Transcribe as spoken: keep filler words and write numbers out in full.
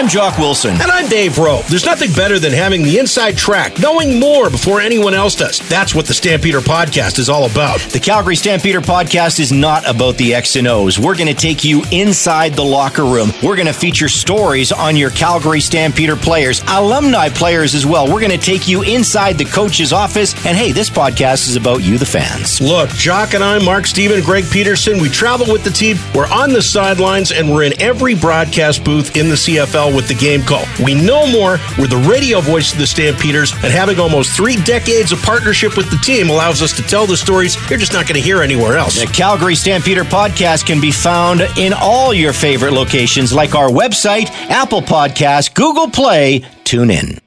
I'm Jock Wilson. And I'm Dave Rowe. There's nothing better than having the inside track, knowing more before anyone else does. That's what the Stampeder Podcast is all about. The Calgary Stampeder Podcast is not about the X and O's. We're going to take you inside the locker room. We're going to feature stories on your Calgary Stampeder players, alumni players as well. We're going to take you inside the coach's office. And hey, this podcast is about you, the fans. Look, Jock and I, Mark Steven, Greg Peterson, we travel with the team. We're on the sidelines and we're in every broadcast booth in the C F L with the game call. We know more. We're the radio voice of the Stampeders, and having almost three decades of partnership with the team allows us to tell the stories you're just not going to hear anywhere else. The Calgary Stampeder Podcast can be found in all your favorite locations like our website, Apple Podcasts, Google Play, TuneIn.